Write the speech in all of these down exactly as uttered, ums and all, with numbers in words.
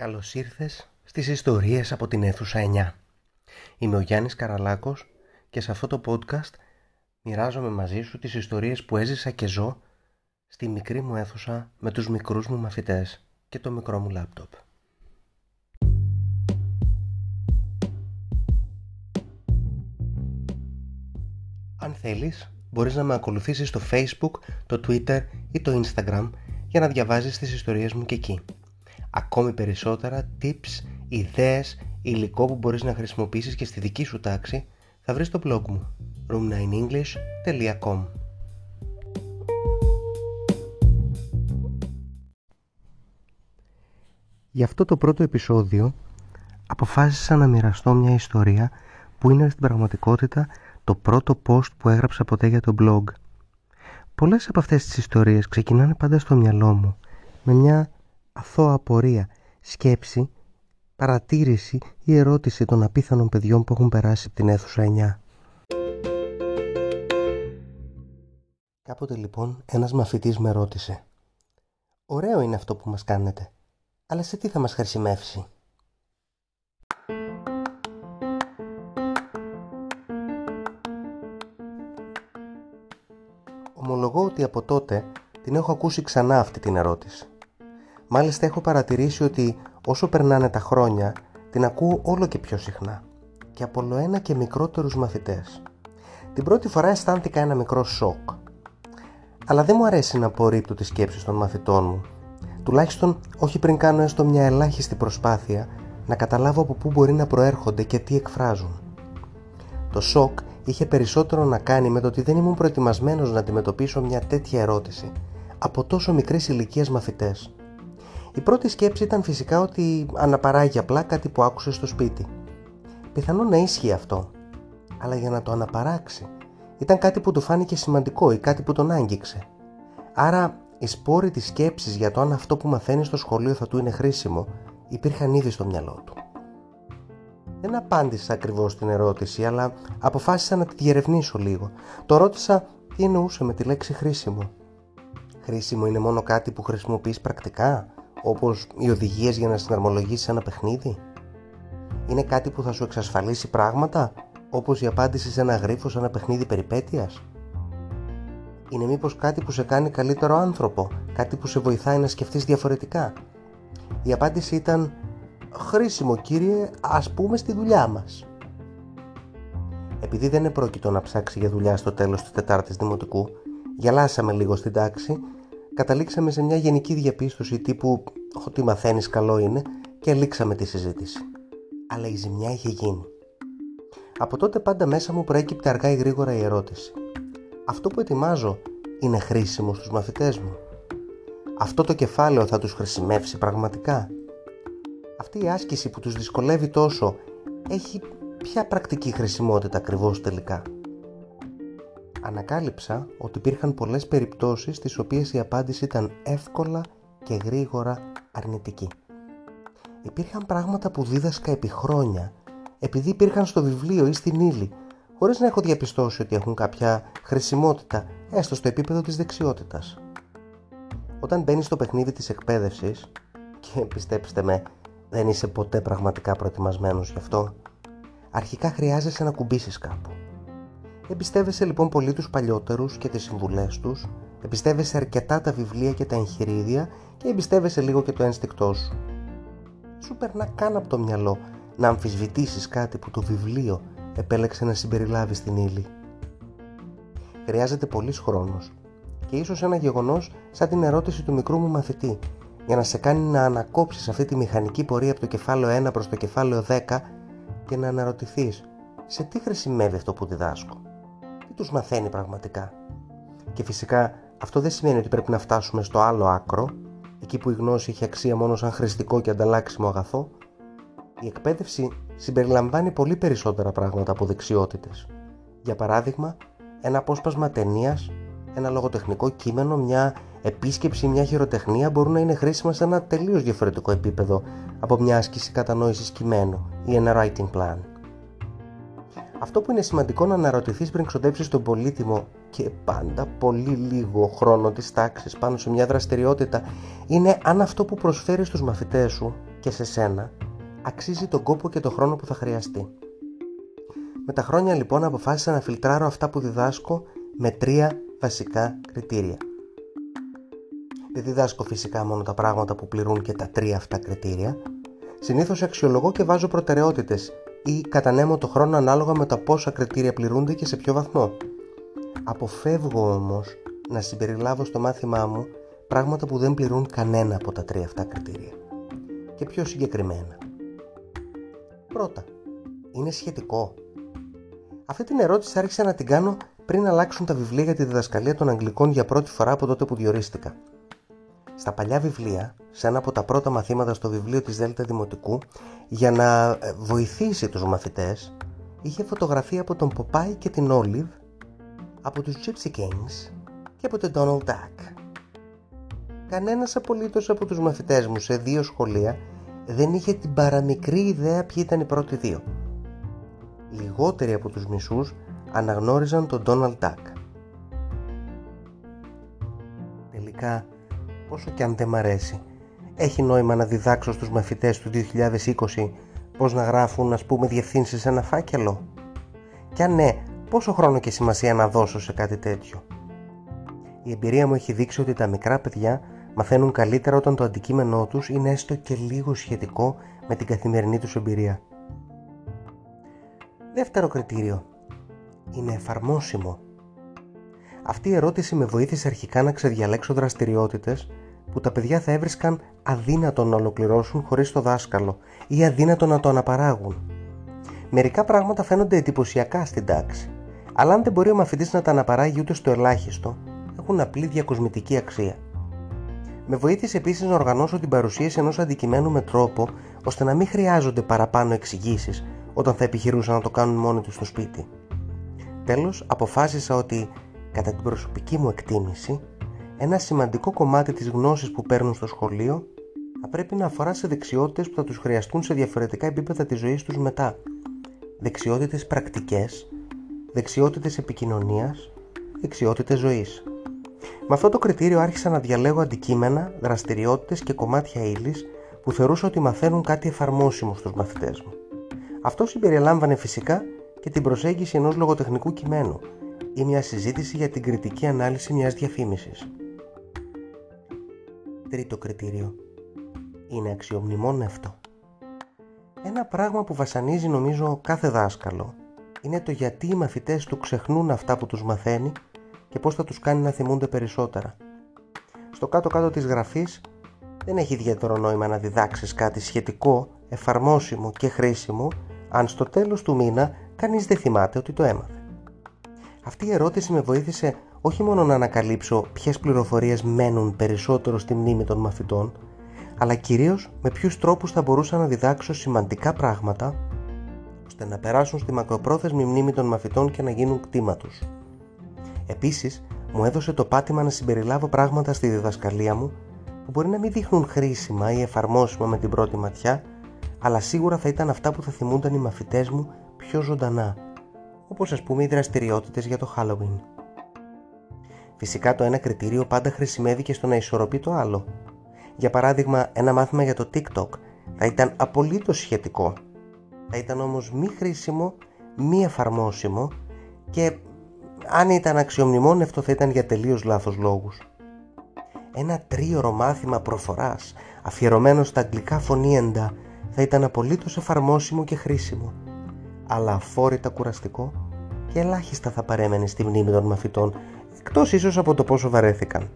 Καλώς ήρθες στις ιστορίες από την αίθουσα εννιά. Είμαι ο Γιάννης Καραλάκος και σε αυτό το podcast μοιράζομαι μαζί σου τις ιστορίες που έζησα και ζω στη μικρή μου αίθουσα με τους μικρούς μου μαθητές και το μικρό μου λάπτοπ. Αν θέλεις, μπορείς να με ακολουθήσεις στο Facebook, το Twitter ή το Instagram για να διαβάζεις τις ιστορίες μου και εκεί. Ακόμη περισσότερα tips, ιδέες, υλικό που μπορείς να χρησιμοποιήσεις και στη δική σου τάξη θα βρεις στο blog μου room nine english dot com. Γι' αυτό το πρώτο επεισόδιο αποφάσισα να μοιραστώ μια ιστορία που είναι στην πραγματικότητα το πρώτο post που έγραψα ποτέ για το blog. Πολλές από αυτές τις ιστορίες ξεκινάνε πάντα στο μυαλό μου με μια αθώα απορία, σκέψη, παρατήρηση ή ερώτηση των απίθανων παιδιών που έχουν περάσει από την αίθουσα εννιά. Κάποτε λοιπόν ένας μαθητής με ρώτησε: «Ωραίο είναι αυτό που μας κάνετε, αλλά σε τι θα μας χρησιμεύσει?» Ομολογώ ότι από τότε την έχω ακούσει ξανά αυτή την ερώτηση. Μάλιστα έχω παρατηρήσει ότι όσο περνάνε τα χρόνια την ακούω όλο και πιο συχνά και από ολοένα και μικρότερους μαθητές. Την πρώτη φορά αισθάνθηκα ένα μικρό σοκ. Αλλά δεν μου αρέσει να απορρίπτω τις σκέψεις των μαθητών μου. Τουλάχιστον όχι πριν κάνω έστω μια ελάχιστη προσπάθεια να καταλάβω από πού μπορεί να προέρχονται και τι εκφράζουν. Το σοκ είχε περισσότερο να κάνει με το ότι δεν ήμουν προετοιμασμένος να αντιμετωπίσω μια τέτοια ερώτηση από τόσο μικρής ηλικίας μαθητές. Η πρώτη σκέψη ήταν φυσικά ότι αναπαράγει απλά κάτι που άκουσε στο σπίτι. Πιθανόν να ίσχυε αυτό, αλλά για να το αναπαράξει ήταν κάτι που του φάνηκε σημαντικό ή κάτι που τον άγγιξε. Άρα οι σπόροι της σκέψης για το αν αυτό που μαθαίνει στο σχολείο θα του είναι χρήσιμο υπήρχαν ήδη στο μυαλό του. Δεν απάντησα ακριβώς την ερώτηση, αλλά αποφάσισα να τη διερευνήσω λίγο. Το ρώτησα τι εννοούσε με τη λέξη χρήσιμο. Χρήσιμο είναι μόνο κάτι που χρησιμοποιείς πρακτικά, όπως οι οδηγίες για να συναρμολογήσεις ένα παιχνίδι? Είναι κάτι που θα σου εξασφαλίσει πράγματα, όπως η απάντηση σε ένα γρίφο σε ένα παιχνίδι περιπέτειας? Είναι μήπως κάτι που σε κάνει καλύτερο άνθρωπο, κάτι που σε βοηθάει να σκεφτείς διαφορετικά? Η απάντηση ήταν: «Χρήσιμο κύριε, ας πούμε στη δουλειά μας». Επειδή δεν επρόκειτο να ψάξει για δουλειά στο τέλος της Τετάρτης Δημοτικού, γελάσαμε λίγο στην τάξη. Καταλήξαμε σε μια γενική διαπίστωση τύπου «Ό,τι μαθαίνεις καλό είναι» και λήξαμε τη συζήτηση. Αλλά η ζημιά είχε γίνει. Από τότε πάντα μέσα μου προέκυπτε αργά ή γρήγορα η ερώτηση: αυτό που ετοιμάζω είναι χρήσιμο στους μαθητές μου? Αυτό το κεφάλαιο θα τους χρησιμεύσει πραγματικά? Αυτή η άσκηση που τους δυσκολεύει τόσο έχει ποια πρακτική χρησιμότητα ακριβώς τελικά? Ανακάλυψα ότι υπήρχαν πολλές περιπτώσεις στις οποίες η απάντηση ήταν εύκολα και γρήγορα αρνητική. Υπήρχαν πράγματα που δίδασκα επί χρόνια, επειδή υπήρχαν στο βιβλίο ή στην ύλη, χωρίς να έχω διαπιστώσει ότι έχουν κάποια χρησιμότητα, έστω στο επίπεδο της δεξιότητας. Όταν μπαίνεις στο παιχνίδι της εκπαίδευσης, και πιστέψτε με, δεν είσαι ποτέ πραγματικά προετοιμασμένος γι' αυτό, αρχικά χρειάζεσαι να κουμπίσεις κάπου. Εμπιστεύεσαι λοιπόν πολύ τους παλιότερους και τις συμβουλές τους, εμπιστεύεσαι αρκετά τα βιβλία και τα εγχειρίδια και εμπιστεύεσαι λίγο και το ένστικτό σου. Σου περνά καν από το μυαλό να αμφισβητήσεις κάτι που το βιβλίο επέλεξε να συμπεριλάβει στην ύλη. Χρειάζεται πολύς χρόνος και ίσως ένα γεγονός σαν την ερώτηση του μικρού μου μαθητή για να σε κάνει να ανακόψεις αυτή τη μηχανική πορεία από το κεφάλαιο ένα προς το κεφάλαιο δέκα και να αναρωτηθείς: σε τι χρησιμεύει αυτό που διδάσκω? Τους μαθαίνει πραγματικά? Και φυσικά αυτό δεν σημαίνει ότι πρέπει να φτάσουμε στο άλλο άκρο, εκεί που η γνώση έχει αξία μόνο σαν χρηστικό και ανταλλάξιμο αγαθό. Η εκπαίδευση συμπεριλαμβάνει πολύ περισσότερα πράγματα από δεξιότητες. Για παράδειγμα, ένα απόσπασμα ταινίας, ένα λογοτεχνικό κείμενο, μια επίσκεψη, μια χειροτεχνία μπορούν να είναι χρήσιμα σε ένα τελείως διαφορετικό επίπεδο από μια άσκηση κατανόησης κειμένου ή ένα writing plan. Αυτό που είναι σημαντικό να αναρωτηθείς πριν ξοδέψεις τον πολύτιμο και πάντα πολύ λίγο χρόνο της τάξης πάνω σε μια δραστηριότητα είναι αν αυτό που προσφέρεις στους μαθητές σου και σε σένα, αξίζει τον κόπο και τον χρόνο που θα χρειαστεί. Με τα χρόνια λοιπόν αποφάσισα να φιλτράρω αυτά που διδάσκω με τρία βασικά κριτήρια. Δεν διδάσκω φυσικά μόνο τα πράγματα που πληρούν και τα τρία αυτά κριτήρια. Συνήθως αξιολογώ και βάζω προτεραιότητες ή κατανέμω το χρόνο ανάλογα με τα πόσα κριτήρια πληρούνται και σε ποιο βαθμό. Αποφεύγω όμως να συμπεριλάβω στο μάθημά μου πράγματα που δεν πληρούν κανένα από τα τρία αυτά κριτήρια. Και πιο συγκεκριμένα. Πρώτα, είναι σχετικό? Αυτή την ερώτηση άρχισα να την κάνω πριν αλλάξουν τα βιβλία για τη διδασκαλία των Αγγλικών για πρώτη φορά από τότε που διορίστηκα. Στα παλιά βιβλία, σε ένα από τα πρώτα μαθήματα στο βιβλίο της Δέλτα Δημοτικού, για να βοηθήσει τους μαθητές, είχε φωτογραφία από τον Popeye και την Olive, από τους Gypsy Kings και από τον Donald Duck. Κανένας απολύτως από τους μαθητές μου σε δύο σχολεία δεν είχε την παραμικρή ιδέα ποιοι ήταν οι πρώτοι δύο. Λιγότεροι από τους μισούς αναγνώριζαν τον Donald Duck. Τελικά, όσο και αν δεν μ' αρέσει, έχει νόημα να διδάξω στους μαθητές του δύο χιλιάδες είκοσι πώς να γράφουν, ας πούμε, διευθύνσεις σε ένα φάκελο? Κι αν ναι, πόσο χρόνο και σημασία να δώσω σε κάτι τέτοιο? Η εμπειρία μου έχει δείξει ότι τα μικρά παιδιά μαθαίνουν καλύτερα όταν το αντικείμενό τους είναι έστω και λίγο σχετικό με την καθημερινή τους εμπειρία. Δεύτερο κριτήριο. Είναι εφαρμόσιμο. Αυτή η ερώτηση με βοήθησε αρχικά να ξεδιαλέξω δραστηριότητες που τα παιδιά θα έβρισκαν αδύνατο να ολοκληρώσουν χωρίς το δάσκαλο ή αδύνατο να το αναπαράγουν. Μερικά πράγματα φαίνονται εντυπωσιακά στην τάξη, αλλά αν δεν μπορεί ο μαθητής να τα αναπαράγει ούτε στο ελάχιστο, έχουν απλή διακοσμητική αξία. Με βοήθησε επίσης να οργανώσω την παρουσίαση ενός αντικειμένου με τρόπο ώστε να μην χρειάζονται παραπάνω εξηγήσεις όταν θα επιχειρούσαν να το κάνουν μόνοι τους στο σπίτι. Τέλος, αποφάσισα ότι, κατά την προσωπική μου εκτίμηση, ένα σημαντικό κομμάτι της γνώσης που παίρνουν στο σχολείο θα πρέπει να αφορά σε δεξιότητες που θα τους χρειαστούν σε διαφορετικά επίπεδα της ζωής τους μετά. Δεξιότητες πρακτικές, δεξιότητες επικοινωνίας, δεξιότητες ζωής. Με αυτό το κριτήριο άρχισα να διαλέγω αντικείμενα, δραστηριότητες και κομμάτια ύλης που θεωρούσα ότι μαθαίνουν κάτι εφαρμόσιμο στους μαθητές μου. Αυτό συμπεριλάμβανε φυσικά και την προσέγγιση ενός λογοτεχνικού κειμένου ή μια συζήτηση για την κριτική ανάλυση μιας διαφήμισης. Τρίτο κριτήριο. Είναι αξιομνημόνευτο. Ένα πράγμα που βασανίζει νομίζω κάθε δάσκαλο είναι το γιατί οι μαθητές του ξεχνούν αυτά που τους μαθαίνει και πώς θα τους κάνει να θυμούνται περισσότερα. Στο κάτω-κάτω της γραφής δεν έχει ιδιαίτερο νόημα να διδάξεις κάτι σχετικό, εφαρμόσιμο και χρήσιμο αν στο τέλος του μήνα κανείς δεν θυμάται ότι το έμαθε. Αυτή η ερώτηση με βοήθησε όχι μόνο να ανακαλύψω ποιες πληροφορίες μένουν περισσότερο στη μνήμη των μαθητών, αλλά κυρίως με ποιους τρόπους θα μπορούσα να διδάξω σημαντικά πράγματα ώστε να περάσουν στη μακροπρόθεσμη μνήμη των μαθητών και να γίνουν κτήμα τους. Επίσης, μου έδωσε το πάτημα να συμπεριλάβω πράγματα στη διδασκαλία μου που μπορεί να μην δείχνουν χρήσιμα ή εφαρμόσιμα με την πρώτη ματιά, αλλά σίγουρα θα ήταν αυτά που θα θυμούνταν οι μαθητές μου πιο ζωντανά, όπως ας πούμε οι δραστηριότητες για το Halloween. Φυσικά το ένα κριτήριο πάντα χρησιμεύει και στο να ισορροπεί το άλλο. Για παράδειγμα, ένα μάθημα για το TikTok θα ήταν απολύτως σχετικό, θα ήταν όμως μη χρήσιμο, μη εφαρμόσιμο και αν ήταν αξιομνημόνευτο θα ήταν για τελείως λάθος λόγους. Ένα τρίωρο μάθημα προφοράς αφιερωμένο στα αγγλικά φωνήεντα θα ήταν απολύτως εφαρμόσιμο και χρήσιμο, αλλά αφόρητα κουραστικό και ελάχιστα θα παρέμενε στη μνήμη των μαθητών, εκτός ίσως από το πόσο βαρέθηκαν.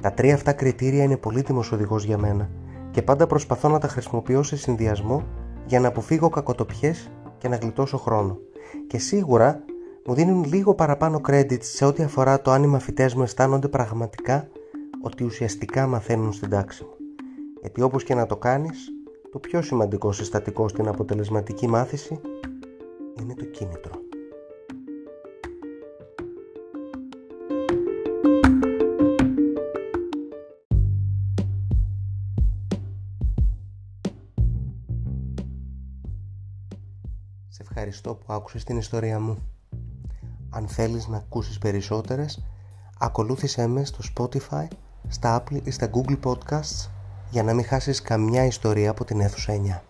Τα τρία αυτά κριτήρια είναι πολύτιμος οδηγός για μένα και πάντα προσπαθώ να τα χρησιμοποιώ σε συνδυασμό για να αποφύγω κακοτοπιές και να γλιτώσω χρόνο. Και σίγουρα μου δίνουν λίγο παραπάνω credit σε ό,τι αφορά το αν οι μαθητές μου αισθάνονται πραγματικά ότι ουσιαστικά μαθαίνουν στην τάξη μου. Γιατί όπως και να το κάνεις, το πιο σημαντικό συστατικό στην αποτελεσματική μάθηση είναι το κίνητρο. Σε ευχαριστώ που άκουσες την ιστορία μου. Αν θέλεις να ακούσεις περισσότερες, ακολούθησέ με στο Spotify, στα Apple ή στα Google Podcasts για να μην χάσεις καμιά ιστορία από την αίθουσα εννιά.